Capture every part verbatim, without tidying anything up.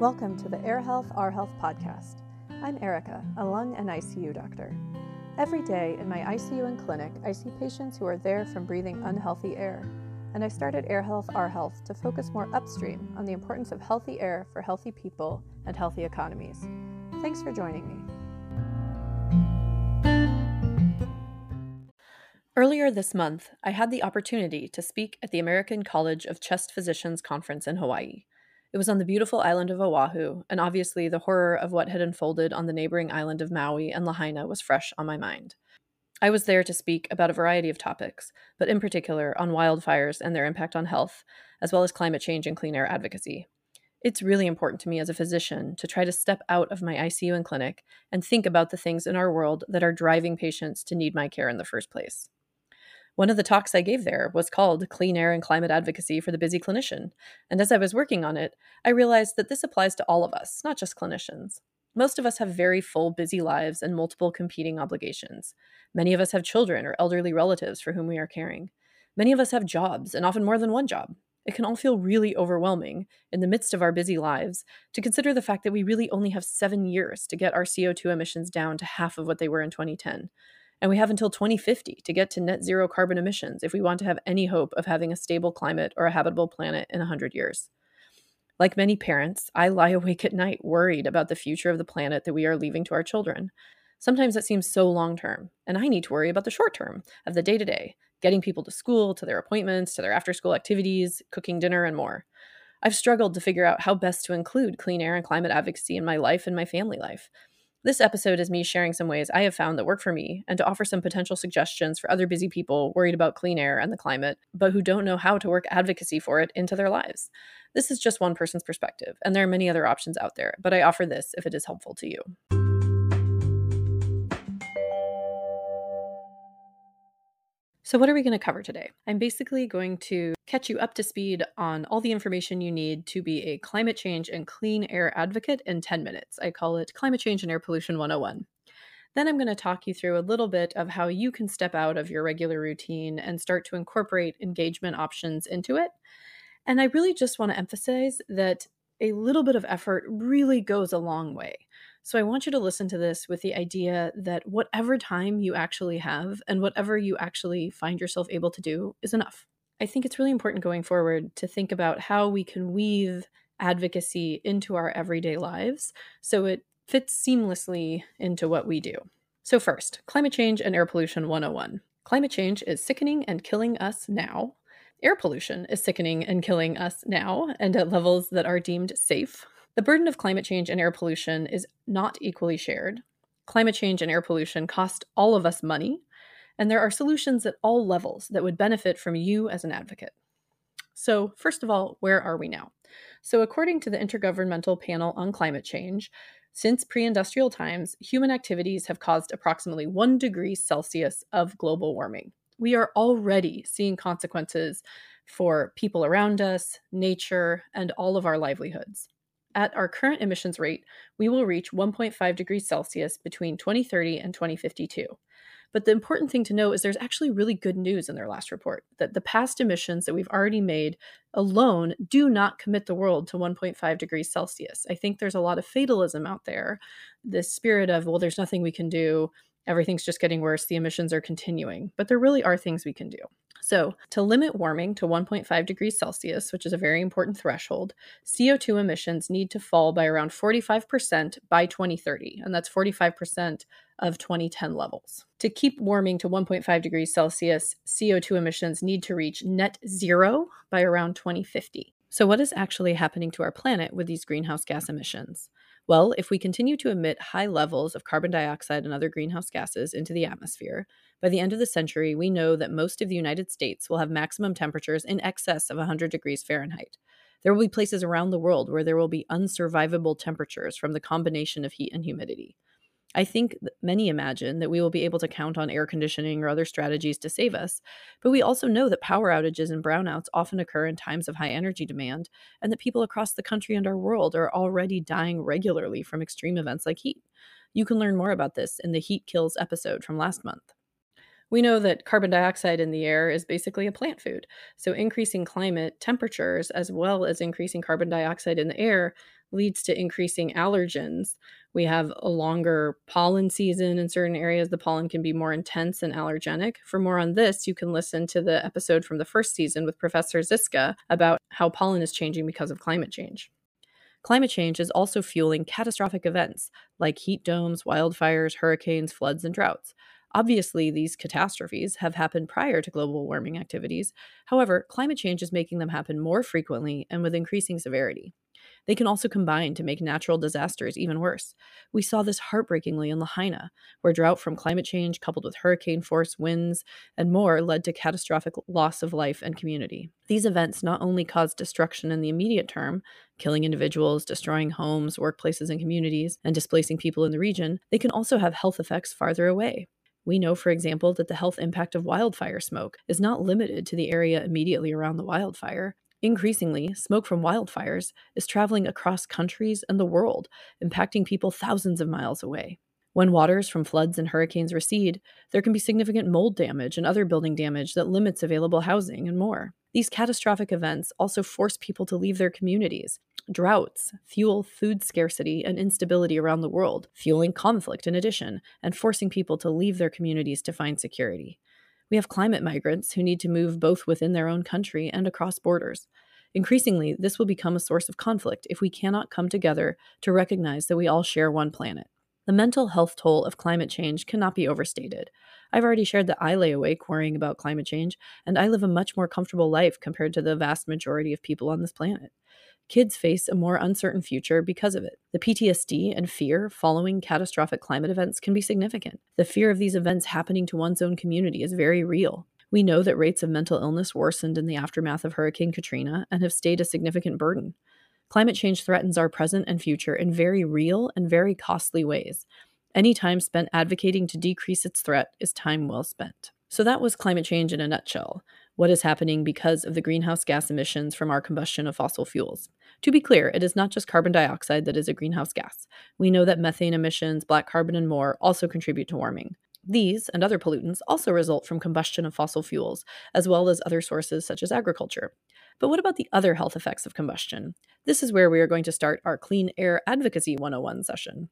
Welcome to the Air Health Our Health podcast. I'm Erica, a lung and I C U doctor. Every day in my I C U and clinic, I see patients who are there from breathing unhealthy air, and I started Air Health Our Health to focus more upstream on the importance of healthy air for healthy people and healthy economies. Thanks for joining me. Earlier this month, I had the opportunity to speak at the American College of Chest Physicians Conference in Hawaii. It was on the beautiful island of Oahu, and obviously the horror of what had unfolded on the neighboring island of Maui and Lahaina was fresh on my mind. I was there to speak about a variety of topics, but in particular on wildfires and their impact on health, as well as climate change and clean air advocacy. It's really important to me as a physician to try to step out of my I C U and clinic and think about the things in our world that are driving patients to need my care in the first place. One of the talks I gave there was called Clean Air and Climate Advocacy for the Busy Clinician, and as I was working on it, I realized that this applies to all of us, not just clinicians. Most of us have very full, busy lives and multiple competing obligations. Many of us have children or elderly relatives for whom we are caring. Many of us have jobs, and often more than one job. It can all feel really overwhelming in the midst of our busy lives to consider the fact that we really only have seven years to get our C O two emissions down to half of what they were in twenty ten. And we have until twenty fifty to get to net zero carbon emissions if we want to have any hope of having a stable climate or a habitable planet in one hundred years. Like many parents, I lie awake at night worried about the future of the planet that we are leaving to our children. Sometimes it seems so long-term, and I need to worry about the short-term of the day-to-day, getting people to school, to their appointments, to their after-school activities, cooking dinner, and more. I've struggled to figure out how best to include clean air and climate advocacy in my life and my family life. This episode is me sharing some ways I have found that work for me and to offer some potential suggestions for other busy people worried about clean air and the climate, but who don't know how to work advocacy for it into their lives. This is just one person's perspective, and there are many other options out there, but I offer this if it is helpful to you. So what are we going to cover today? I'm basically going to catch you up to speed on all the information you need to be a climate change and clean air advocate in ten minutes. I call it Climate Change and Air Pollution one oh one. Then I'm going to talk you through a little bit of how you can step out of your regular routine and start to incorporate engagement options into it. And I really just want to emphasize that a little bit of effort really goes a long way. So I want you to listen to this with the idea that whatever time you actually have and whatever you actually find yourself able to do is enough. I think it's really important going forward to think about how we can weave advocacy into our everyday lives so it fits seamlessly into what we do. So first, climate change and air pollution one oh one. Climate change is sickening and killing us now. Air pollution is sickening and killing us now and at levels that are deemed safe. The burden of climate change and air pollution is not equally shared. Climate change and air pollution cost all of us money, and there are solutions at all levels that would benefit from you as an advocate. So, first of all, where are we now? So, according to the Intergovernmental Panel on Climate Change, since pre-industrial times, human activities have caused approximately one degree Celsius of global warming. We are already seeing consequences for people around us, nature, and all of our livelihoods. At our current emissions rate, we will reach one point five degrees Celsius between twenty thirty and twenty fifty-two. But the important thing to know is there's actually really good news in their last report, that the past emissions that we've already made alone do not commit the world to one point five degrees Celsius. I think there's a lot of fatalism out there, this spirit of, well, there's nothing we can do, everything's just getting worse, the emissions are continuing. But there really are things we can do. So to limit warming to one point five degrees Celsius, which is a very important threshold, C O two emissions need to fall by around forty-five percent by twenty thirty, and that's forty-five percent of twenty ten levels. To keep warming to one point five degrees Celsius, C O two emissions need to reach net zero by around twenty fifty. So what is actually happening to our planet with these greenhouse gas emissions? Well, if we continue to emit high levels of carbon dioxide and other greenhouse gases into the atmosphere, by the end of the century, we know that most of the United States will have maximum temperatures in excess of one hundred degrees Fahrenheit. There will be places around the world where there will be unsurvivable temperatures from the combination of heat and humidity. I think many imagine that we will be able to count on air conditioning or other strategies to save us, but we also know that power outages and brownouts often occur in times of high energy demand, and that people across the country and our world are already dying regularly from extreme events like heat. You can learn more about this in the Heat Kills episode from last month. We know that carbon dioxide in the air is basically a plant food, so increasing climate temperatures as well as increasing carbon dioxide in the air leads to increasing allergens. We have a longer pollen season in certain areas. The pollen can be more intense and allergenic. For more on this, you can listen to the episode from the first season with Professor Ziska about how pollen is changing because of climate change. Climate change is also fueling catastrophic events like heat domes, wildfires, hurricanes, floods, and droughts. Obviously, these catastrophes have happened prior to global warming activities. However, climate change is making them happen more frequently and with increasing severity. They can also combine to make natural disasters even worse. We saw this heartbreakingly in Lahaina, where drought from climate change coupled with hurricane-force winds and more led to catastrophic loss of life and community. These events not only cause destruction in the immediate term, killing individuals, destroying homes, workplaces, and communities, and displacing people in the region, they can also have health effects farther away. We know, for example, that the health impact of wildfire smoke is not limited to the area immediately around the wildfire. Increasingly, smoke from wildfires is traveling across countries and the world, impacting people thousands of miles away. When waters from floods and hurricanes recede, there can be significant mold damage and other building damage that limits available housing and more. These catastrophic events also force people to leave their communities. Droughts fuel food scarcity and instability around the world, fueling conflict in addition, and forcing people to leave their communities to find security. We have climate migrants who need to move both within their own country and across borders. Increasingly, this will become a source of conflict if we cannot come together to recognize that we all share one planet. The mental health toll of climate change cannot be overstated. I've already shared that I lay awake worrying about climate change, and I live a much more comfortable life compared to the vast majority of people on this planet. Kids face a more uncertain future because of it. The P T S D and fear following catastrophic climate events can be significant. The fear of these events happening to one's own community is very real. We know that rates of mental illness worsened in the aftermath of Hurricane Katrina and have stayed a significant burden. Climate change threatens our present and future in very real and very costly ways. Any time spent advocating to decrease its threat is time well spent. So that was climate change in a nutshell. What is happening because of the greenhouse gas emissions from our combustion of fossil fuels. To be clear, it is not just carbon dioxide that is a greenhouse gas. We know that methane emissions, black carbon, and more also contribute to warming. These and other pollutants also result from combustion of fossil fuels, as well as other sources such as agriculture. But what about the other health effects of combustion? This is where we are going to start our Clean Air Advocacy one oh one session.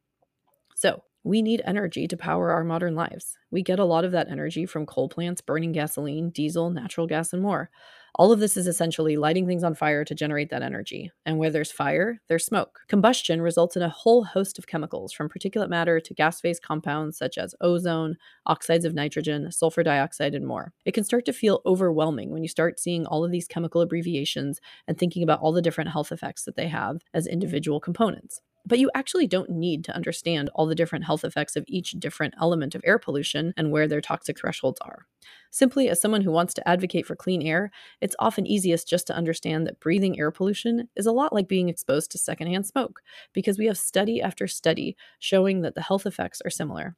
So, we need energy to power our modern lives. We get a lot of that energy from coal plants, burning gasoline, diesel, natural gas, and more. All of this is essentially lighting things on fire to generate that energy. And where there's fire, there's smoke. Combustion results in a whole host of chemicals, from particulate matter to gas-phase compounds such as ozone, oxides of nitrogen, sulfur dioxide, and more. It can start to feel overwhelming when you start seeing all of these chemical abbreviations and thinking about all the different health effects that they have as individual components. But you actually don't need to understand all the different health effects of each different element of air pollution and where their toxic thresholds are. Simply, as someone who wants to advocate for clean air, it's often easiest just to understand that breathing air pollution is a lot like being exposed to secondhand smoke, because we have study after study showing that the health effects are similar.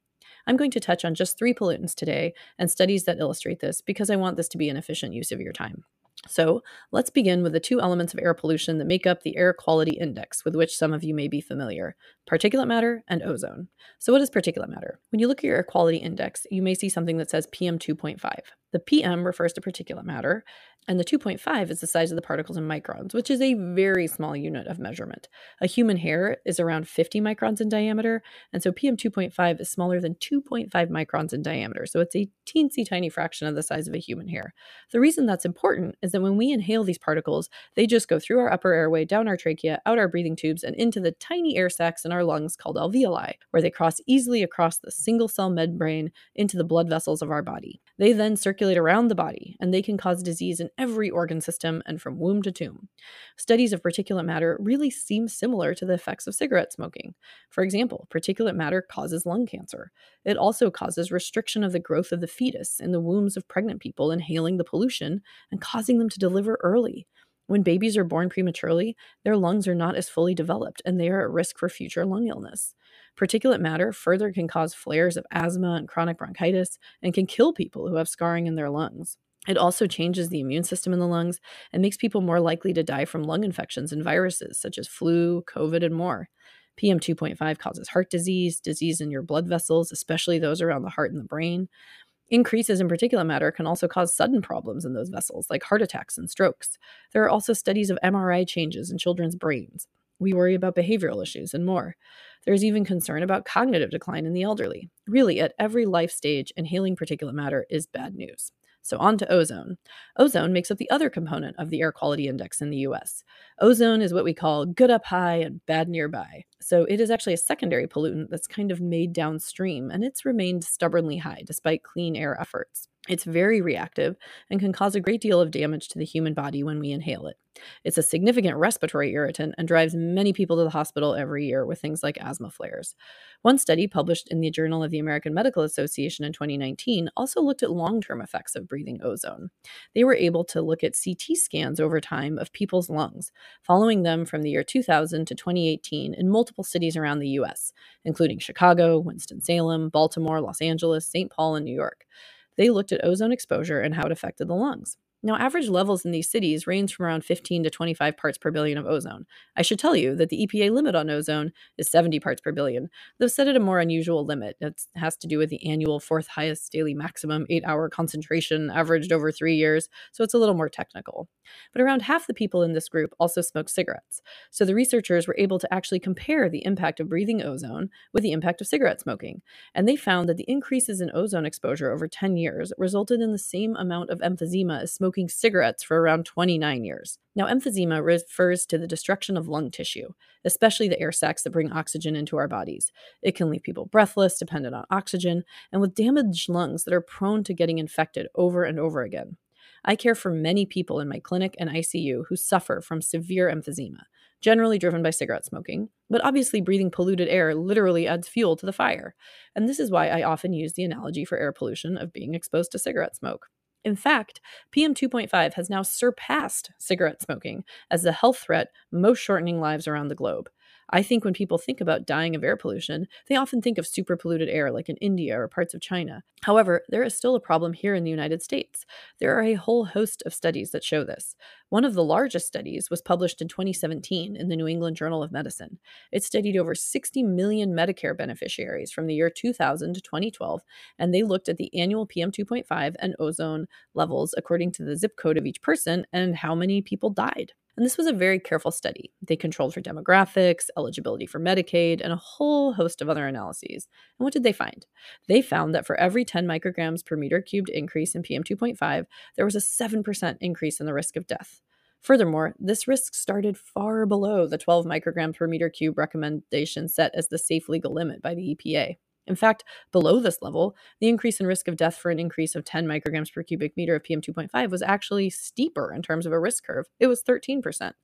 I'm going to touch on just three pollutants today and studies that illustrate this, because I want this to be an efficient use of your time. So let's begin with the two elements of air pollution that make up the air quality index, with which some of you may be familiar, particulate matter and ozone. So what is particulate matter? When you look at your air quality index, you may see something that says P M two point five. The P M refers to particulate matter, and the two point five is the size of the particles in microns, which is a very small unit of measurement. A human hair is around fifty microns in diameter, and so P M two point five is smaller than two point five microns in diameter, so it's a teensy tiny fraction of the size of a human hair. The reason that's important is that when we inhale these particles, they just go through our upper airway, down our trachea, out our breathing tubes, and into the tiny air sacs in our lungs called alveoli, where they cross easily across the single-cell membrane into the blood vessels of our body. They then circulate around the body, and they can cause disease in every organ system and from womb to tomb. Studies of particulate matter really seem similar to the effects of cigarette smoking. For example, particulate matter causes lung cancer. It also causes restriction of the growth of the fetus in the wombs of pregnant people inhaling the pollution and causing them to deliver early. When babies are born prematurely, their lungs are not as fully developed, and they are at risk for future lung illness. Particulate matter further can cause flares of asthma and chronic bronchitis, and can kill people who have scarring in their lungs. It also changes the immune system in the lungs and makes people more likely to die from lung infections and viruses such as flu, COVID, and more. P M two point five causes heart disease, disease in your blood vessels, especially those around the heart and the brain. Increases in particulate matter can also cause sudden problems in those vessels, like heart attacks and strokes. There are also studies of M R I changes in children's brains. We worry about behavioral issues and more. There's even concern about cognitive decline in the elderly. Really, at every life stage, inhaling particulate matter is bad news. So on to ozone. Ozone makes up the other component of the air quality index in the U S. Ozone is what we call good up high and bad nearby. So it is actually a secondary pollutant that's kind of made downstream, and it's remained stubbornly high despite clean air efforts. It's very reactive and can cause a great deal of damage to the human body when we inhale it. It's a significant respiratory irritant and drives many people to the hospital every year with things like asthma flares. One study published in the Journal of the American Medical Association in twenty nineteen also looked at long-term effects of breathing ozone. They were able to look at C T scans over time of people's lungs, following them from the year two thousand to twenty eighteen in multiple cities around the U S, including Chicago, Winston-Salem, Baltimore, Los Angeles, Saint Paul, and New York. They looked at ozone exposure and how it affected the lungs. Now, average levels in these cities range from around fifteen to twenty-five parts per billion of ozone. I should tell you that the E P A limit on ozone is seventy parts per billion, though set at a more unusual limit. It has to do with the annual fourth highest daily maximum eight-hour concentration averaged over three years, so it's a little more technical. But around half the people in this group also smoked cigarettes, so the researchers were able to actually compare the impact of breathing ozone with the impact of cigarette smoking, and they found that the increases in ozone exposure over ten years resulted in the same amount of emphysema as smoking smoking cigarettes for around twenty-nine years. Now, emphysema refers to the destruction of lung tissue, especially the air sacs that bring oxygen into our bodies. It can leave people breathless, dependent on oxygen, and with damaged lungs that are prone to getting infected over and over again. I care for many people in my clinic and I C U who suffer from severe emphysema, generally driven by cigarette smoking, but obviously breathing polluted air literally adds fuel to the fire. And this is why I often use the analogy for air pollution of being exposed to cigarette smoke. In fact, P M two point five has now surpassed cigarette smoking as the health threat most shortening lives around the globe. I think when people think about dying of air pollution, they often think of super polluted air like in India or parts of China. However, there is still a problem here in the United States. There are a whole host of studies that show this. One of the largest studies was published in twenty seventeen in the New England Journal of Medicine. It studied over sixty million Medicare beneficiaries from the year two thousand to twenty twelve, and they looked at the annual P M two point five and ozone levels according to the zip code of each person and how many people died. And this was a very careful study. They controlled for demographics, eligibility for Medicaid, and a whole host of other analyses. And what did they find? They found that for every ten micrograms per meter cubed increase in P M two point five, there was a seven percent increase in the risk of death. Furthermore, this risk started far below the twelve micrograms per meter cube recommendation set as the safe legal limit by the E P A. In fact, below this level, the increase in risk of death for an increase of ten micrograms per cubic meter of P M two point five was actually steeper in terms of a risk curve. It was thirteen percent.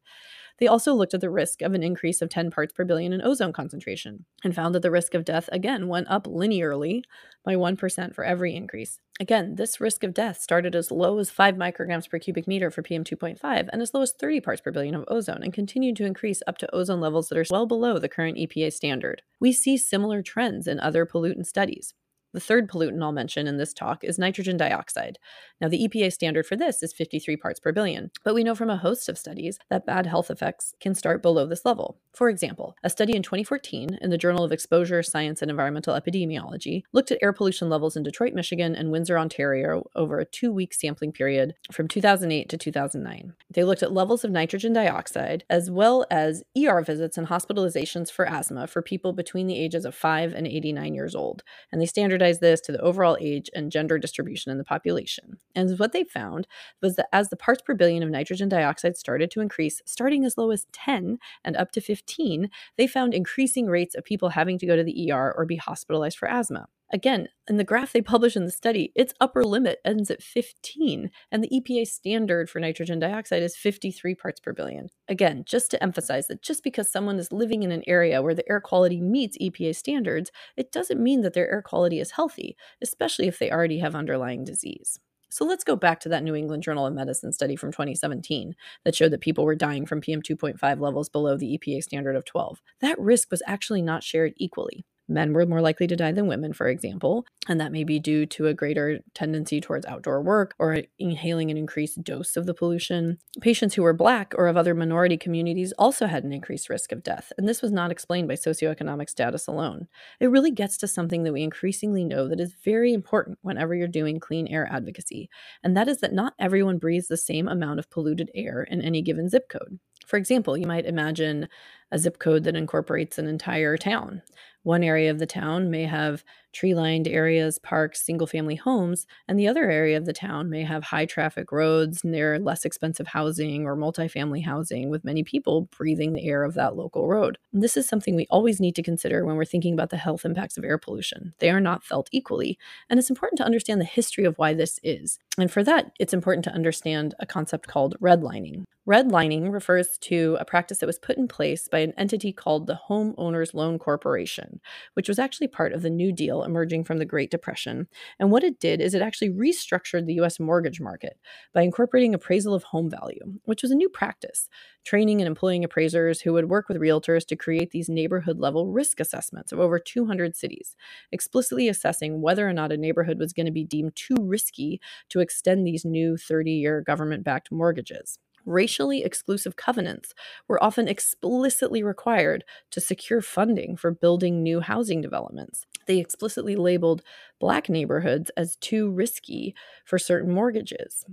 They also looked at the risk of an increase of ten parts per billion in ozone concentration and found that the risk of death, again, went up linearly by one percent for every increase. Again, this risk of death started as low as five micrograms per cubic meter for P M two point five and as low as thirty parts per billion of ozone and continued to increase up to ozone levels that are well below the current E P A standard. We see similar trends in other pollutant studies. The third pollutant I'll mention in this talk is nitrogen dioxide. Now, the E P A standard for this is fifty-three parts per billion, but we know from a host of studies that bad health effects can start below this level. For example, a study in twenty fourteen in the Journal of Exposure, Science, and Environmental Epidemiology looked at air pollution levels in Detroit, Michigan, and Windsor, Ontario over a two-week sampling period from two thousand eight to two thousand nine. They looked at levels of nitrogen dioxide as well as E R visits and hospitalizations for asthma for people between the ages of five and eighty-nine years old, and they standardized this to the overall age and gender distribution in the population. And what they found was that as the parts per billion of nitrogen dioxide started to increase, starting as low as ten and up to fifteen, they found increasing rates of people having to go to the E R or be hospitalized for asthma. Again, in the graph they publish in the study, its upper limit ends at fifteen, and the E P A standard for nitrogen dioxide is fifty-three parts per billion. Again, just to emphasize that just because someone is living in an area where the air quality meets E P A standards, it doesn't mean that their air quality is healthy, especially if they already have underlying disease. So let's go back to that New England Journal of Medicine study from twenty seventeen that showed that people were dying from P M two point five levels below the E P A standard of twelve. That risk was actually not shared equally. Men were more likely to die than women, for example, and that may be due to a greater tendency towards outdoor work or inhaling an increased dose of the pollution. Patients who were Black or of other minority communities also had an increased risk of death, and this was not explained by socioeconomic status alone. It really gets to something that we increasingly know that is very important whenever you're doing clean air advocacy, and that is that not everyone breathes the same amount of polluted air in any given zip code. For example, you might imagine a zip code that incorporates an entire town. One area of the town may have tree-lined areas, parks, single-family homes, and the other area of the town may have high-traffic roads near less expensive housing or multifamily housing with many people breathing the air of that local road. And this is something we always need to consider when we're thinking about the health impacts of air pollution. They are not felt equally, and it's important to understand the history of why this is. And for that, it's important to understand a concept called redlining. Redlining refers to a practice that was put in place by an entity called the Home Owners Loan Corporation, which was actually part of the New Deal emerging from the Great Depression. And what it did is it actually restructured the U S mortgage market by incorporating appraisal of home value, which was a new practice, training and employing appraisers who would work with realtors to create these neighborhood-level risk assessments of over two hundred cities, explicitly assessing whether or not a neighborhood was going to be deemed too risky to extend these new thirty-year government-backed mortgages. Racially exclusive covenants were often explicitly required to secure funding for building new housing developments. They explicitly labeled Black neighborhoods as too risky for certain mortgages.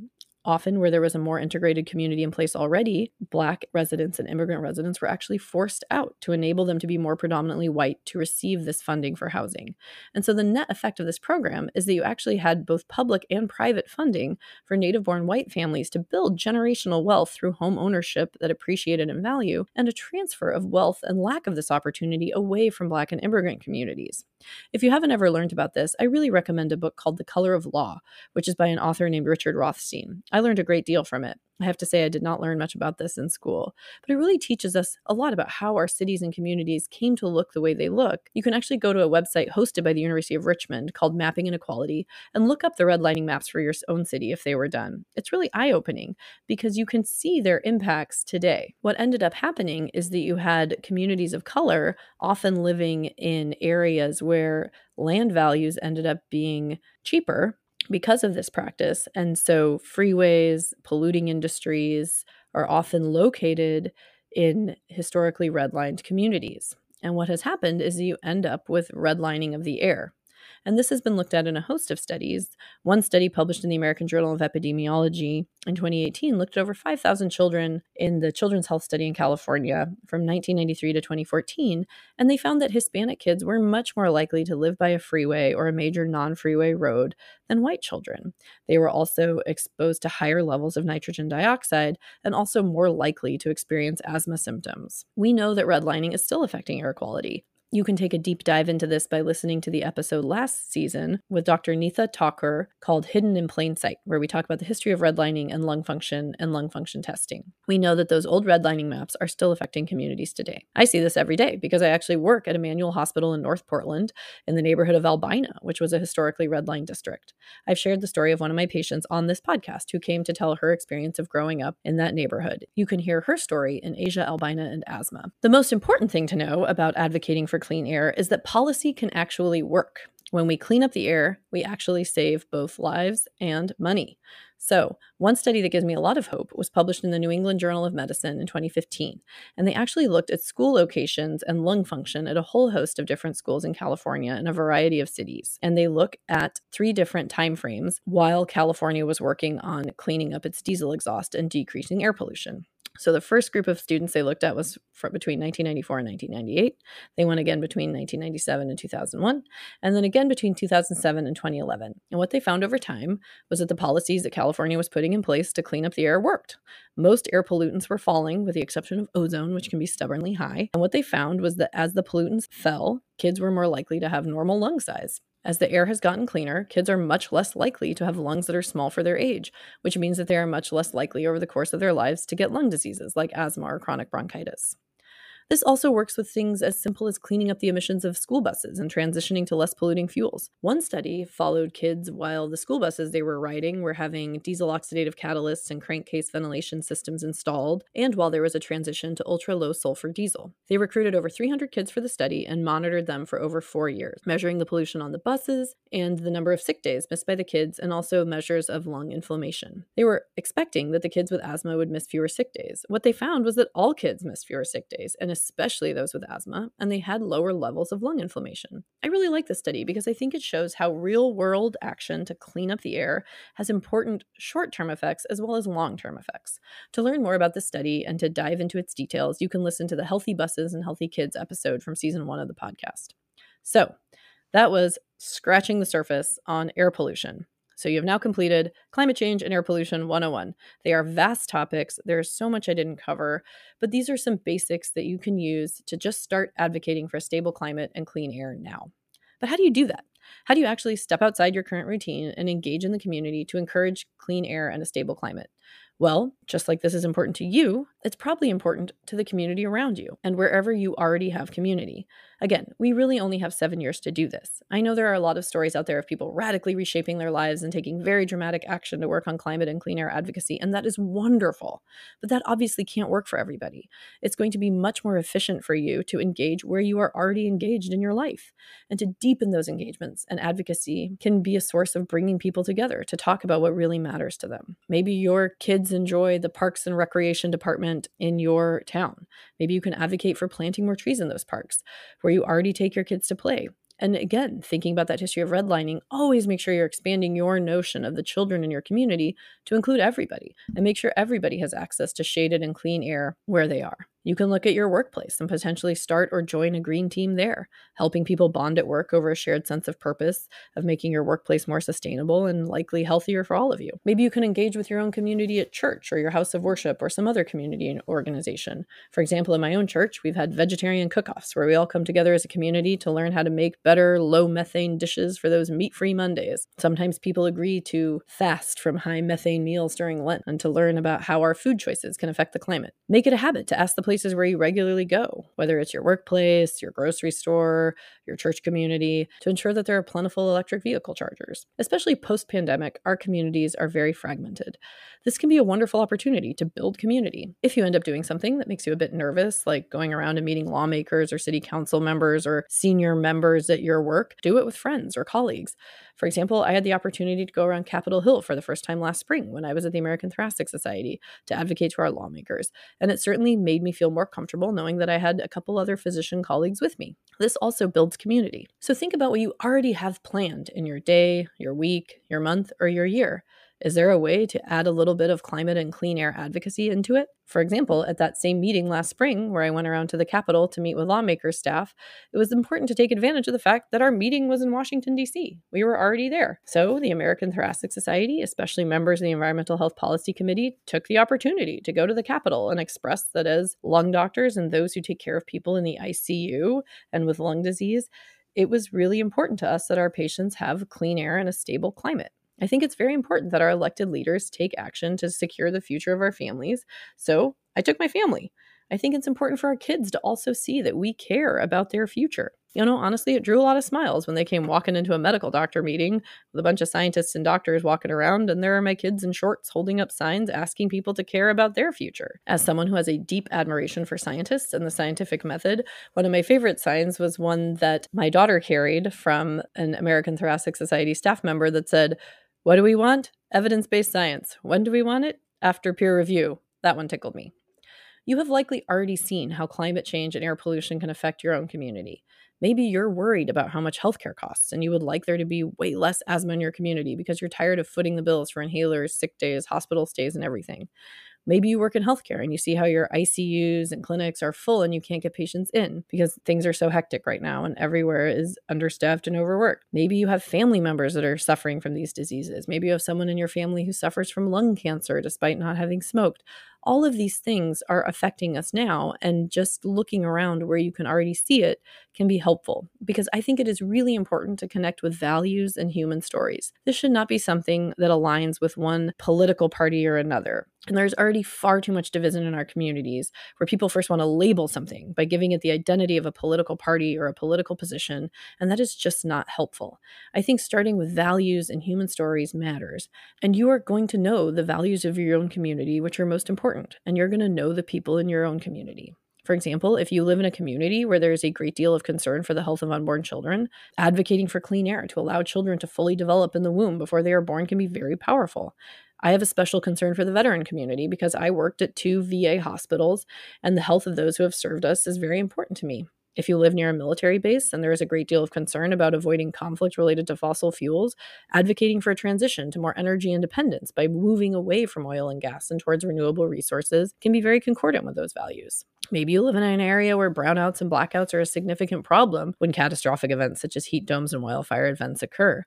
Often, where there was a more integrated community in place already, Black residents and immigrant residents were actually forced out to enable them to be more predominantly white to receive this funding for housing. And so the net effect of this program is that you actually had both public and private funding for native-born white families to build generational wealth through home ownership that appreciated in value, and a transfer of wealth and lack of this opportunity away from Black and immigrant communities. If you haven't ever learned about this, I really recommend a book called The Color of Law, which is by an author named Richard Rothstein. I learned a great deal from it. I have to say I did not learn much about this in school, but it really teaches us a lot about how our cities and communities came to look the way they look. You can actually go to a website hosted by the University of Richmond called Mapping Inequality and look up the redlining maps for your own city if they were done. It's really eye-opening because you can see their impacts today. What ended up happening is that you had communities of color often living in areas where land values ended up being cheaper because of this practice. And so freeways, polluting industries are often located in historically redlined communities. And what has happened is you end up with redlining of the air. And this has been looked at in a host of studies. One study published in the American Journal of Epidemiology in twenty eighteen looked at over five thousand children in the Children's Health Study in California from nineteen ninety-three to twenty fourteen, and they found that Hispanic kids were much more likely to live by a freeway or a major non-freeway road than white children. They were also exposed to higher levels of nitrogen dioxide and also more likely to experience asthma symptoms. We know that redlining is still affecting air quality. You can take a deep dive into this by listening to the episode last season with Doctor Neetha Talker called Hidden in Plain Sight, where we talk about the history of redlining and lung function and lung function testing. We know that those old redlining maps are still affecting communities today. I see this every day because I actually work at Emanuel Hospital in North Portland in the neighborhood of Albina, which was a historically redlined district. I've shared the story of one of my patients on this podcast who came to tell her experience of growing up in that neighborhood. You can hear her story in Asia, Albina, and Asthma. The most important thing to know about advocating for clean air is that policy can actually work. When we clean up the air, we actually save both lives and money. So one study that gives me a lot of hope was published in the New England Journal of Medicine in twenty fifteen, and they actually looked at school locations and lung function at a whole host of different schools in California in a variety of cities. And they look at three different time frames while California was working on cleaning up its diesel exhaust and decreasing air pollution. So the first group of students they looked at was from between nineteen ninety-four and nineteen ninety-eight. They went again between nineteen ninety-seven and two thousand one, and then again between two thousand seven and twenty eleven. And what they found over time was that the policies that California was putting in place to clean up the air worked. Most air pollutants were falling, with the exception of ozone, which can be stubbornly high. And what they found was that as the pollutants fell, kids were more likely to have normal lung size. As the air has gotten cleaner, kids are much less likely to have lungs that are small for their age, which means that they are much less likely over the course of their lives to get lung diseases like asthma or chronic bronchitis. This also works with things as simple as cleaning up the emissions of school buses and transitioning to less polluting fuels. One study followed kids while the school buses they were riding were having diesel oxidative catalysts and crankcase ventilation systems installed, and while there was a transition to ultra-low sulfur diesel. They recruited over three hundred kids for the study and monitored them for over four years, measuring the pollution on the buses and the number of sick days missed by the kids and also measures of lung inflammation. They were expecting that the kids with asthma would miss fewer sick days. What they found was that all kids missed fewer sick days, and especially those with asthma, and they had lower levels of lung inflammation. I really like this study because I think it shows how real-world action to clean up the air has important short-term effects as well as long-term effects. To learn more about this study and to dive into its details, you can listen to the Healthy Buses and Healthy Kids episode from season one of the podcast. So that was scratching the surface on air pollution. So you have now completed Climate Change and Air Pollution one oh one. They are vast topics. There's so much I didn't cover, but these are some basics that you can use to just start advocating for a stable climate and clean air now. But how do you do that? How do you actually step outside your current routine and engage in the community to encourage clean air and a stable climate? Well, just like this is important to you, it's probably important to the community around you and wherever you already have community. Again, we really only have seven years to do this. I know there are a lot of stories out there of people radically reshaping their lives and taking very dramatic action to work on climate and clean air advocacy, and that is wonderful. But that obviously can't work for everybody. It's going to be much more efficient for you to engage where you are already engaged in your life. And to deepen those engagements and advocacy can be a source of bringing people together to talk about what really matters to them. Maybe your kids enjoy the parks and recreation department in your town. Maybe you can advocate for planting more trees in those parks where you already take your kids to play. And again, thinking about that history of redlining, always make sure you're expanding your notion of the children in your community to include everybody and make sure everybody has access to shaded and clean air where they are. You can look at your workplace and potentially start or join a green team there, helping people bond at work over a shared sense of purpose of making your workplace more sustainable and likely healthier for all of you. Maybe you can engage with your own community at church or your house of worship or some other community organization. For example, in my own church, we've had vegetarian cook-offs where we all come together as a community to learn how to make better low-methane dishes for those meat-free Mondays. Sometimes people agree to fast from high-methane meals during Lent and to learn about how our food choices can affect the climate. Make it a habit to ask the place places where you regularly go, whether it's your workplace, your grocery store, your church community, to ensure that there are plentiful electric vehicle chargers. Especially post-pandemic, our communities are very fragmented. This can be a wonderful opportunity to build community. If you end up doing something that makes you a bit nervous, like going around and meeting lawmakers or city council members or senior members at your work, do it with friends or colleagues. For example, I had the opportunity to go around Capitol Hill for the first time last spring when I was at the American Thoracic Society to advocate to our lawmakers, and it certainly made me feel more comfortable knowing that I had a couple other physician colleagues with me. This also builds community. So think about what you already have planned in your day, your week, your month, or your year. Is there a way to add a little bit of climate and clean air advocacy into it? For example, at that same meeting last spring where I went around to the Capitol to meet with lawmakers' staff, it was important to take advantage of the fact that our meeting was in Washington, D C We were already there. So the American Thoracic Society, especially members of the Environmental Health Policy Committee, took the opportunity to go to the Capitol and express that as lung doctors and those who take care of people in the I C U and with lung disease, it was really important to us that our patients have clean air and a stable climate. I think it's very important that our elected leaders take action to secure the future of our families. So I took my family. I think it's important for our kids to also see that we care about their future. You know, honestly, it drew a lot of smiles when they came walking into a medical doctor meeting with a bunch of scientists and doctors walking around, and there are my kids in shorts holding up signs asking people to care about their future. As someone who has a deep admiration for scientists and the scientific method, one of my favorite signs was one that my daughter carried from an American Thoracic Society staff member that said, "What do we want? Evidence-based science. When do we want it? After peer review." That one tickled me. You have likely already seen how climate change and air pollution can affect your own community. Maybe you're worried about how much healthcare costs and you would like there to be way less asthma in your community because you're tired of footing the bills for inhalers, sick days, hospital stays, and everything. Maybe you work in healthcare and you see how your I C Us and clinics are full and you can't get patients in because things are so hectic right now and everywhere is understaffed and overworked. Maybe you have family members that are suffering from these diseases. Maybe you have someone in your family who suffers from lung cancer despite not having smoked. All of these things are affecting us now, and just looking around where you can already see it can be helpful because I think it is really important to connect with values and human stories. This should not be something that aligns with one political party or another. And there's already far too much division in our communities where people first want to label something by giving it the identity of a political party or a political position, and that is just not helpful. I think starting with values and human stories matters, and you are going to know the values of your own community, which are most important. And you're going to know the people in your own community. For example, if you live in a community where there is a great deal of concern for the health of unborn children, advocating for clean air to allow children to fully develop in the womb before they are born can be very powerful. I have a special concern for the veteran community because I worked at two V A hospitals, and the health of those who have served us is very important to me. If you live near a military base, then there is a great deal of concern about avoiding conflict related to fossil fuels, advocating for a transition to more energy independence by moving away from oil and gas and towards renewable resources can be very concordant with those values. Maybe you live in an area where brownouts and blackouts are a significant problem when catastrophic events such as heat domes and wildfire events occur.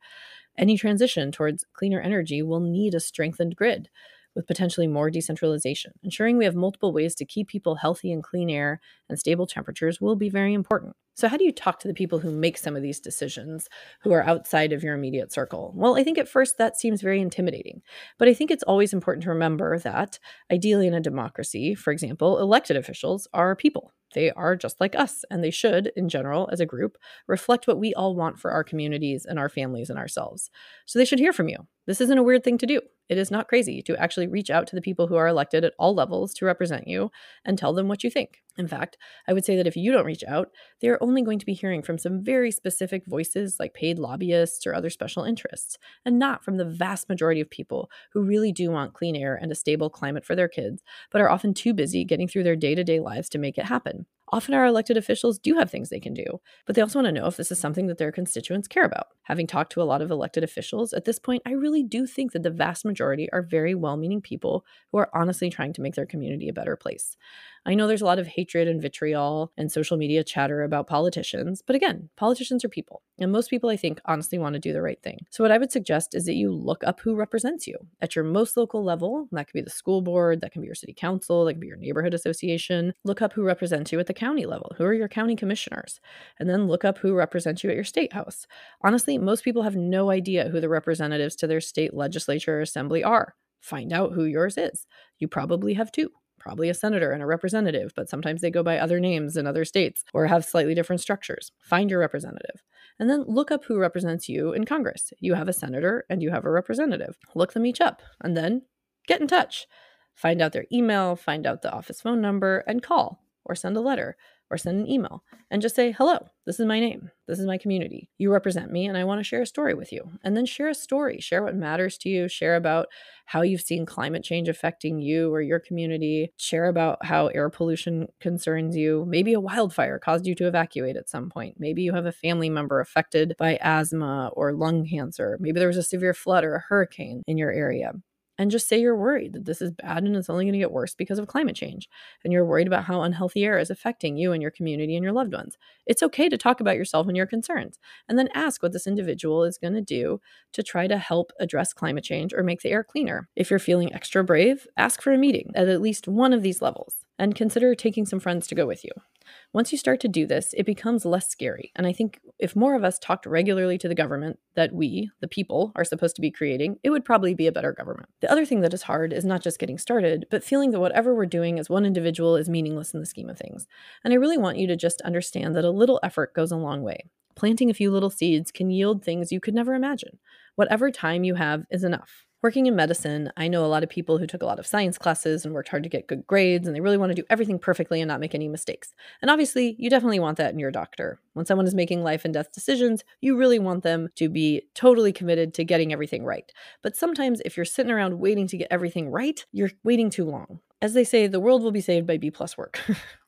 Any transition towards cleaner energy will need a strengthened grid, with potentially more decentralization. Ensuring we have multiple ways to keep people healthy in clean air and stable temperatures will be very important. So how do you talk to the people who make some of these decisions, who are outside of your immediate circle? Well, I think at first that seems very intimidating, but I think it's always important to remember that, ideally in a democracy, for example, elected officials are people. They are just like us, and they should, in general, as a group, reflect what we all want for our communities and our families and ourselves. So they should hear from you. This isn't a weird thing to do. It is not crazy to actually reach out to the people who are elected at all levels to represent you and tell them what you think. In fact, I would say that if you don't reach out, they are only going to be hearing from some very specific voices like paid lobbyists or other special interests, and not from the vast majority of people who really do want clean air and a stable climate for their kids, but are often too busy getting through their day-to-day lives to make it happen. Often our elected officials do have things they can do, but they also want to know if this is something that their constituents care about. Having talked to a lot of elected officials, at this point, I really do think that the vast majority are very well-meaning people who are honestly trying to make their community a better place. I know there's a lot of hatred and vitriol and social media chatter about politicians, but again, politicians are people, and most people, I think, honestly want to do the right thing. So what I would suggest is that you look up who represents you at your most local level. That could be the school board, that can be your city council, that can be your neighborhood association. Look up who represents you at the county level. Who are your county commissioners? And then look up who represents you at your state house. Honestly, most people have no idea who the representatives to their state legislature or assembly are. Find out who yours is. You probably have two. Probably a senator and a representative, but sometimes they go by other names in other states or have slightly different structures. Find your representative. And then look up who represents you in Congress. You have a senator and you have a representative. Look them each up and then get in touch. Find out their email, find out the office phone number, and call or send a letter or send an email and just say, hello, this is my name. This is my community. You represent me and I want to share a story with you. And then share a story, share what matters to you, share about how you've seen climate change affecting you or your community, share about how air pollution concerns you. Maybe a wildfire caused you to evacuate at some point. Maybe you have a family member affected by asthma or lung cancer. Maybe there was a severe flood or a hurricane in your area. And just say you're worried that this is bad and it's only going to get worse because of climate change. And you're worried about how unhealthy air is affecting you and your community and your loved ones. It's okay to talk about yourself and your concerns. And then ask what this individual is going to do to try to help address climate change or make the air cleaner. If you're feeling extra brave, ask for a meeting at at least one of these levels. And consider taking some friends to go with you. Once you start to do this, it becomes less scary. And I think if more of us talked regularly to the government that we, the people, are supposed to be creating, it would probably be a better government. The other thing that is hard is not just getting started, but feeling that whatever we're doing as one individual is meaningless in the scheme of things. And I really want you to just understand that a little effort goes a long way. Planting a few little seeds can yield things you could never imagine. Whatever time you have is enough. Working in medicine, I know a lot of people who took a lot of science classes and worked hard to get good grades, and they really want to do everything perfectly and not make any mistakes. And obviously, you definitely want that in your doctor. When someone is making life and death decisions, you really want them to be totally committed to getting everything right. But sometimes if you're sitting around waiting to get everything right, you're waiting too long. As they say, the world will be saved by B plus work,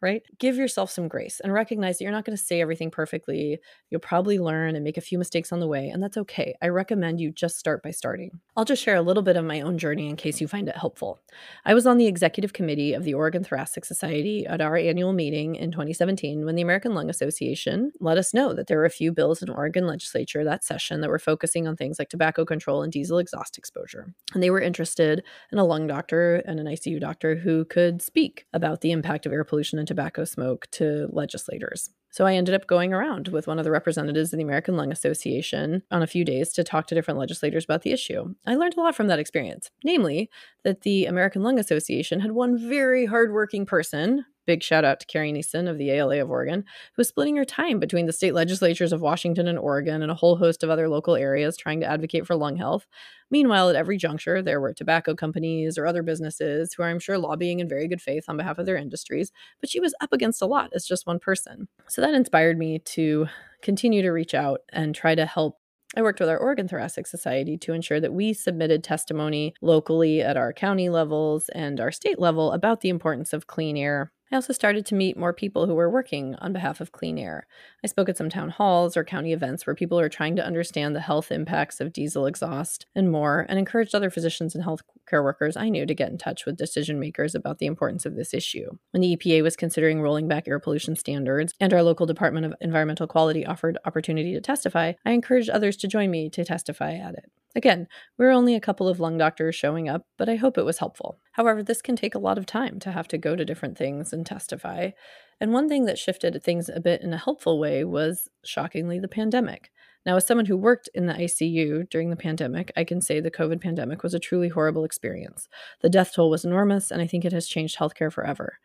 right? Give yourself some grace and recognize that you're not going to say everything perfectly. You'll probably learn and make a few mistakes on the way, and that's okay. I recommend you just start by starting. I'll just share a little bit of my own journey in case you find it helpful. I was on the executive committee of the Oregon Thoracic Society at our annual meeting in twenty seventeen when the American Lung Association let us know that there were a few bills in Oregon legislature that session that were focusing on things like tobacco control and diesel exhaust exposure. And they were interested in a lung doctor and an I C U doctor who could speak about the impact of air pollution and tobacco smoke to legislators. So I ended up going around with one of the representatives of the American Lung Association on a few days to talk to different legislators about the issue. I learned a lot from that experience, namely that the American Lung Association had one very hardworking person, big shout out to Carrie Neeson of the A L A of Oregon, who was splitting her time between the state legislatures of Washington and Oregon and a whole host of other local areas trying to advocate for lung health. Meanwhile, at every juncture, there were tobacco companies or other businesses who are, I'm sure, lobbying in very good faith on behalf of their industries, but she was up against a lot as just one person. So that inspired me to continue to reach out and try to help I worked with our Oregon Thoracic Society to ensure that we submitted testimony locally at our county levels and our state level about the importance of clean air. I also started to meet more people who were working on behalf of clean air. I spoke at some town halls or county events where people are trying to understand the health impacts of diesel exhaust and more, and encouraged other physicians and healthcare workers I knew to get in touch with decision makers about the importance of this issue. When the E P A was considering rolling back air pollution standards and our local Department of Environmental Quality offered opportunity to testify, I encouraged others to join me to testify at it. Again, we were only a couple of lung doctors showing up, but I hope it was helpful. However, this can take a lot of time to have to go to different things and testify. And one thing that shifted things a bit in a helpful way was, shockingly, the pandemic. Now, as someone who worked in the I C U during the pandemic, I can say the COVID pandemic was a truly horrible experience. The death toll was enormous, and I think it has changed healthcare forever.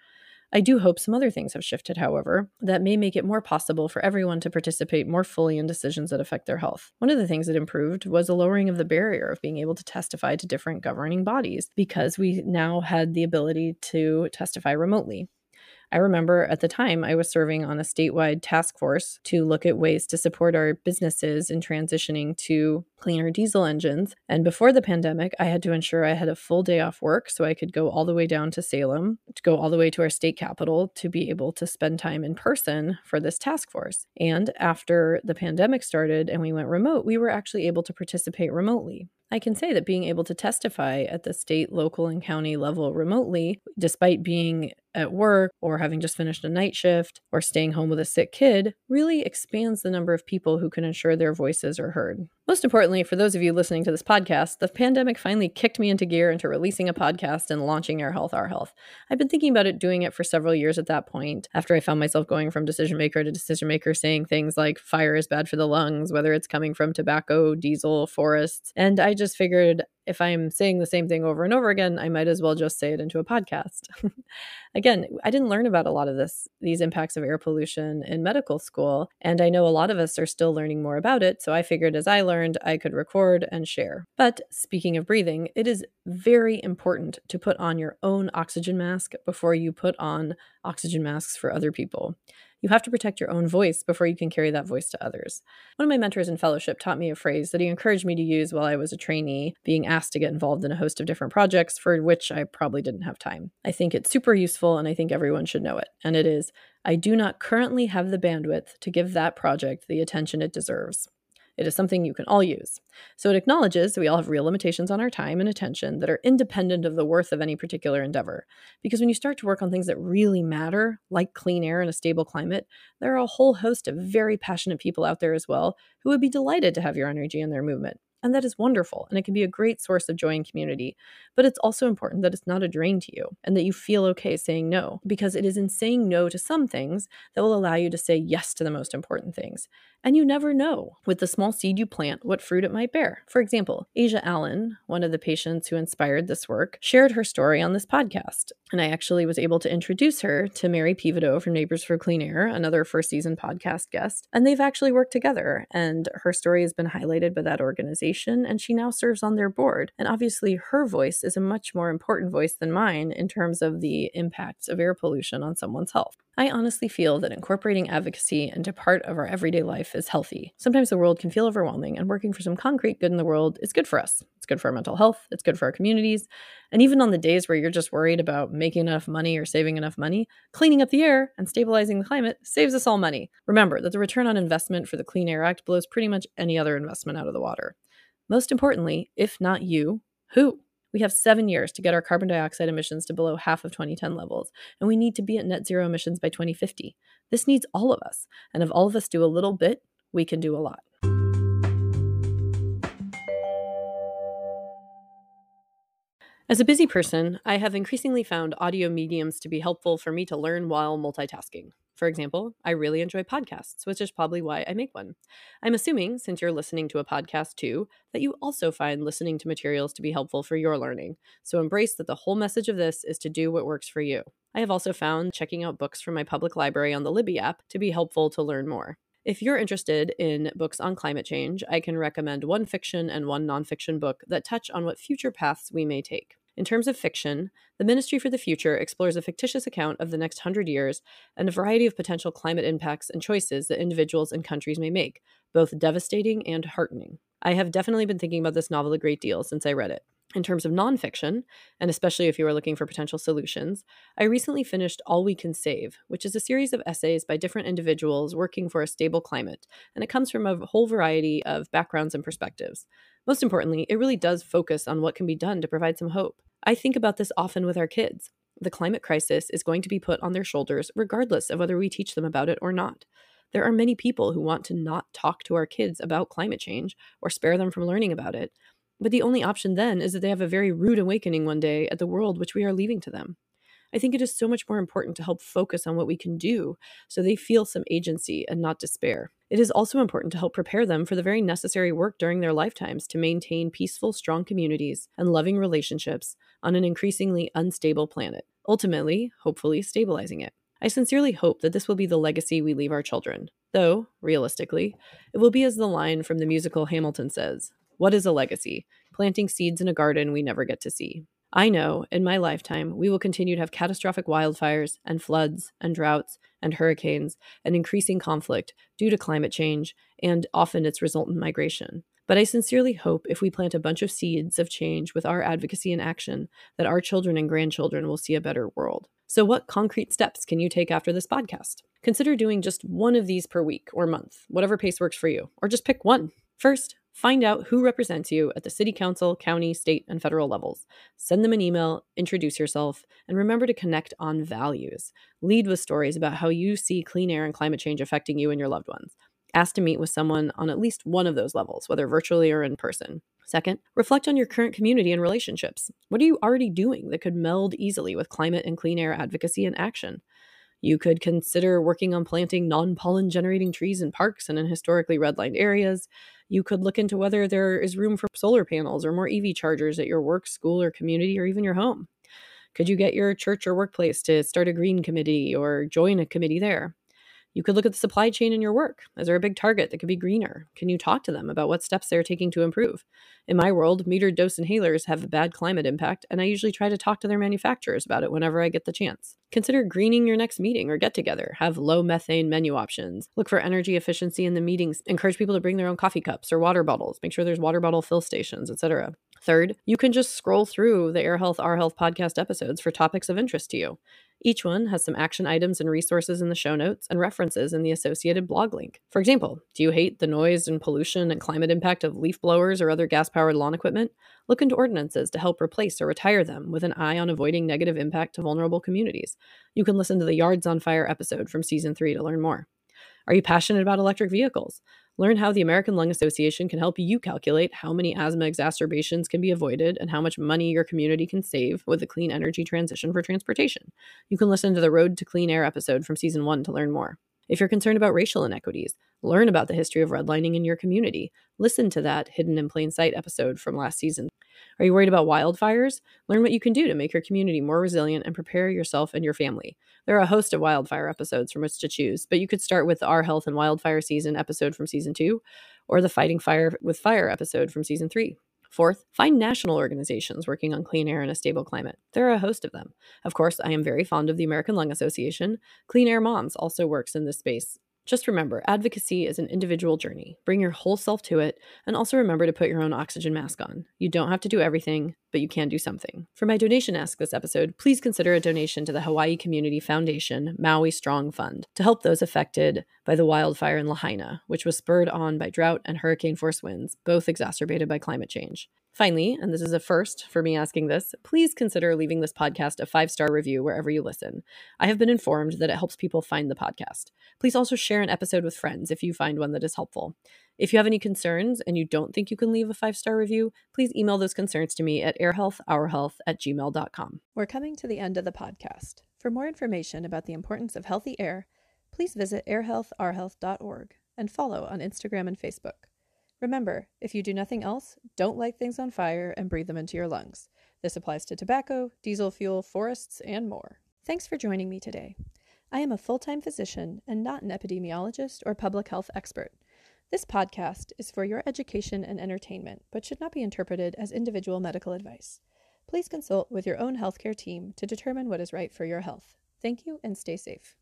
I do hope some other things have shifted, however, that may make it more possible for everyone to participate more fully in decisions that affect their health. One of the things that improved was the lowering of the barrier of being able to testify to different governing bodies, because we now had the ability to testify remotely. I remember at the time I was serving on a statewide task force to look at ways to support our businesses in transitioning to cleaner diesel engines. And before the pandemic, I had to ensure I had a full day off work so I could go all the way down to Salem, to go all the way to our state capitol to be able to spend time in person for this task force. And after the pandemic started and we went remote, we were actually able to participate remotely. I can say that being able to testify at the state, local, and county level remotely, despite being at work or having just finished a night shift or staying home with a sick kid, really expands the number of people who can ensure their voices are heard. Most importantly, for those of you listening to this podcast, the pandemic finally kicked me into gear into releasing a podcast and launching Air Health Our Health. I've been thinking about it, doing it for several years at that point, after I found myself going from decision maker to decision maker saying things like fire is bad for the lungs, whether it's coming from tobacco, diesel, forests, and I just just figured if I'm saying the same thing over and over again, I might as well just say it into a podcast. Again, I didn't learn about a lot of this, these impacts of air pollution in medical school, and I know a lot of us are still learning more about it, so I figured as I learned, I could record and share. But speaking of breathing, it is very important to put on your own oxygen mask before you put on oxygen masks for other people. You have to protect your own voice before you can carry that voice to others. One of my mentors in fellowship taught me a phrase that he encouraged me to use while I was a trainee, being asked to get involved in a host of different projects for which I probably didn't have time. I think it's super useful and I think everyone should know it. And it is, I do not currently have the bandwidth to give that project the attention it deserves. It is something you can all use. So it acknowledges that we all have real limitations on our time and attention that are independent of the worth of any particular endeavor. Because when you start to work on things that really matter, like clean air and a stable climate, there are a whole host of very passionate people out there as well who would be delighted to have your energy in their movement. And that is wonderful, and it can be a great source of joy and community. But it's also important that it's not a drain to you and that you feel okay saying no, because it is in saying no to some things that will allow you to say yes to the most important things. And you never know with the small seed you plant what fruit it might bear. For example, Asia Allen, one of the patients who inspired this work, shared her story on this podcast. And I actually was able to introduce her to Mary Pivodeau from Neighbors for Clean Air, another first season podcast guest. And they've actually worked together, and her story has been highlighted by that organization. And she now serves on their board. And obviously her voice is a much more important voice than mine in terms of the impacts of air pollution on someone's health. I honestly feel that incorporating advocacy into part of our everyday life is healthy. Sometimes the world can feel overwhelming, and working for some concrete good in the world is good for us. It's good for our mental health, it's good for our communities, and even on the days where you're just worried about making enough money or saving enough money, cleaning up the air and stabilizing the climate saves us all money. Remember that the return on investment for the Clean Air Act blows pretty much any other investment out of the water. Most importantly, if not you, who? We have seven years to get our carbon dioxide emissions to below half of twenty ten levels, and we need to be at net zero emissions by twenty fifty. This needs all of us, and if all of us do a little bit, we can do a lot. As a busy person, I have increasingly found audio mediums to be helpful for me to learn while multitasking. For example, I really enjoy podcasts, which is probably why I make one. I'm assuming, since you're listening to a podcast too, that you also find listening to materials to be helpful for your learning. So embrace that the whole message of this is to do what works for you. I have also found checking out books from my public library on the Libby app to be helpful to learn more. If you're interested in books on climate change, I can recommend one fiction and one nonfiction book that touch on what future paths we may take. In terms of fiction, The Ministry for the Future explores a fictitious account of the next hundred years and a variety of potential climate impacts and choices that individuals and countries may make, both devastating and heartening. I have definitely been thinking about this novel a great deal since I read it. In terms of nonfiction, and especially if you are looking for potential solutions, I recently finished All We Can Save, which is a series of essays by different individuals working for a stable climate, and it comes from a whole variety of backgrounds and perspectives. Most importantly, it really does focus on what can be done to provide some hope. I think about this often with our kids. The climate crisis is going to be put on their shoulders regardless of whether we teach them about it or not. There are many people who want to not talk to our kids about climate change or spare them from learning about it. But the only option then is that they have a very rude awakening one day at the world which we are leaving to them. I think it is so much more important to help focus on what we can do so they feel some agency and not despair. It is also important to help prepare them for the very necessary work during their lifetimes to maintain peaceful, strong communities and loving relationships on an increasingly unstable planet, ultimately, hopefully, stabilizing it. I sincerely hope that this will be the legacy we leave our children, though, realistically, it will be as the line from the musical Hamilton says, "What is a legacy? Planting seeds in a garden we never get to see." I know, in my lifetime, we will continue to have catastrophic wildfires and floods and droughts and hurricanes and increasing conflict due to climate change and often its resultant migration. But I sincerely hope if we plant a bunch of seeds of change with our advocacy and action that our children and grandchildren will see a better world. So what concrete steps can you take after this podcast? Consider doing just one of these per week or month, whatever pace works for you, or just pick one. First, find out who represents you at the city council, county, state, and federal levels. Send them an email, introduce yourself, and remember to connect on values. Lead with stories about how you see clean air and climate change affecting you and your loved ones. Ask to meet with someone on at least one of those levels, whether virtually or in person. Second, reflect on your current community and relationships. What are you already doing that could meld easily with climate and clean air advocacy and action? You could consider working on planting non-pollen generating trees in parks and in historically redlined areas. You could look into whether there is room for solar panels or more E V chargers at your work, school, or community, or even your home. Could you get your church or workplace to start a green committee or join a committee there? You could look at the supply chain in your work. Is there a big target that could be greener? Can you talk to them about what steps they're taking to improve? In my world, metered dose inhalers have a bad climate impact, and I usually try to talk to their manufacturers about it whenever I get the chance. Consider greening your next meeting or get-together. Have low methane menu options. Look for energy efficiency in the meetings. Encourage people to bring their own coffee cups or water bottles. Make sure there's water bottle fill stations, et cetera. Third, you can just scroll through the Air Health Our Health podcast episodes for topics of interest to you. Each one has some action items and resources in the show notes and references in the associated blog link. For example, do you hate the noise and pollution and climate impact of leaf blowers or other gas-powered lawn equipment? Look into ordinances to help replace or retire them with an eye on avoiding negative impact to vulnerable communities. You can listen to the Yards on Fire episode from season three to learn more. Are you passionate about electric vehicles? Learn how the American Lung Association can help you calculate how many asthma exacerbations can be avoided and how much money your community can save with a clean energy transition for transportation. You can listen to the Road to Clean Air episode from season one to learn more. If you're concerned about racial inequities, learn about the history of redlining in your community. Listen to that Hidden in Plain Sight episode from last season. Are you worried about wildfires? Learn what you can do to make your community more resilient and prepare yourself and your family. There are a host of wildfire episodes from which to choose, but you could start with the Our Health and Wildfire Season episode from season two, or the Fighting Fire with Fire episode from season three. Fourth, find national organizations working on clean air and a stable climate. There are a host of them. Of course, I am very fond of the American Lung Association. Clean Air Moms also works in this space. Just remember, advocacy is an individual journey. Bring your whole self to it, and also remember to put your own oxygen mask on. You don't have to do everything, but you can do something. For my donation ask this episode, please consider a donation to the Hawaii Community Foundation Maui Strong Fund to help those affected by the wildfire in Lahaina, which was spurred on by drought and hurricane force winds, both exacerbated by climate change. Finally, and this is a first for me asking this, please consider leaving this podcast a five-star review wherever you listen. I have been informed that it helps people find the podcast. Please also share an episode with friends if you find one that is helpful. If you have any concerns and you don't think you can leave a five-star review, please email those concerns to me at airhealthourhealth at gmail dot com. We're coming to the end of the podcast. For more information about the importance of healthy air, please visit airhealthourhealth dot org and follow on Instagram and Facebook. Remember, if you do nothing else, don't light things on fire and breathe them into your lungs. This applies to tobacco, diesel fuel, forests, and more. Thanks for joining me today. I am a full-time physician and not an epidemiologist or public health expert. This podcast is for your education and entertainment, but should not be interpreted as individual medical advice. Please consult with your own healthcare team to determine what is right for your health. Thank you and stay safe.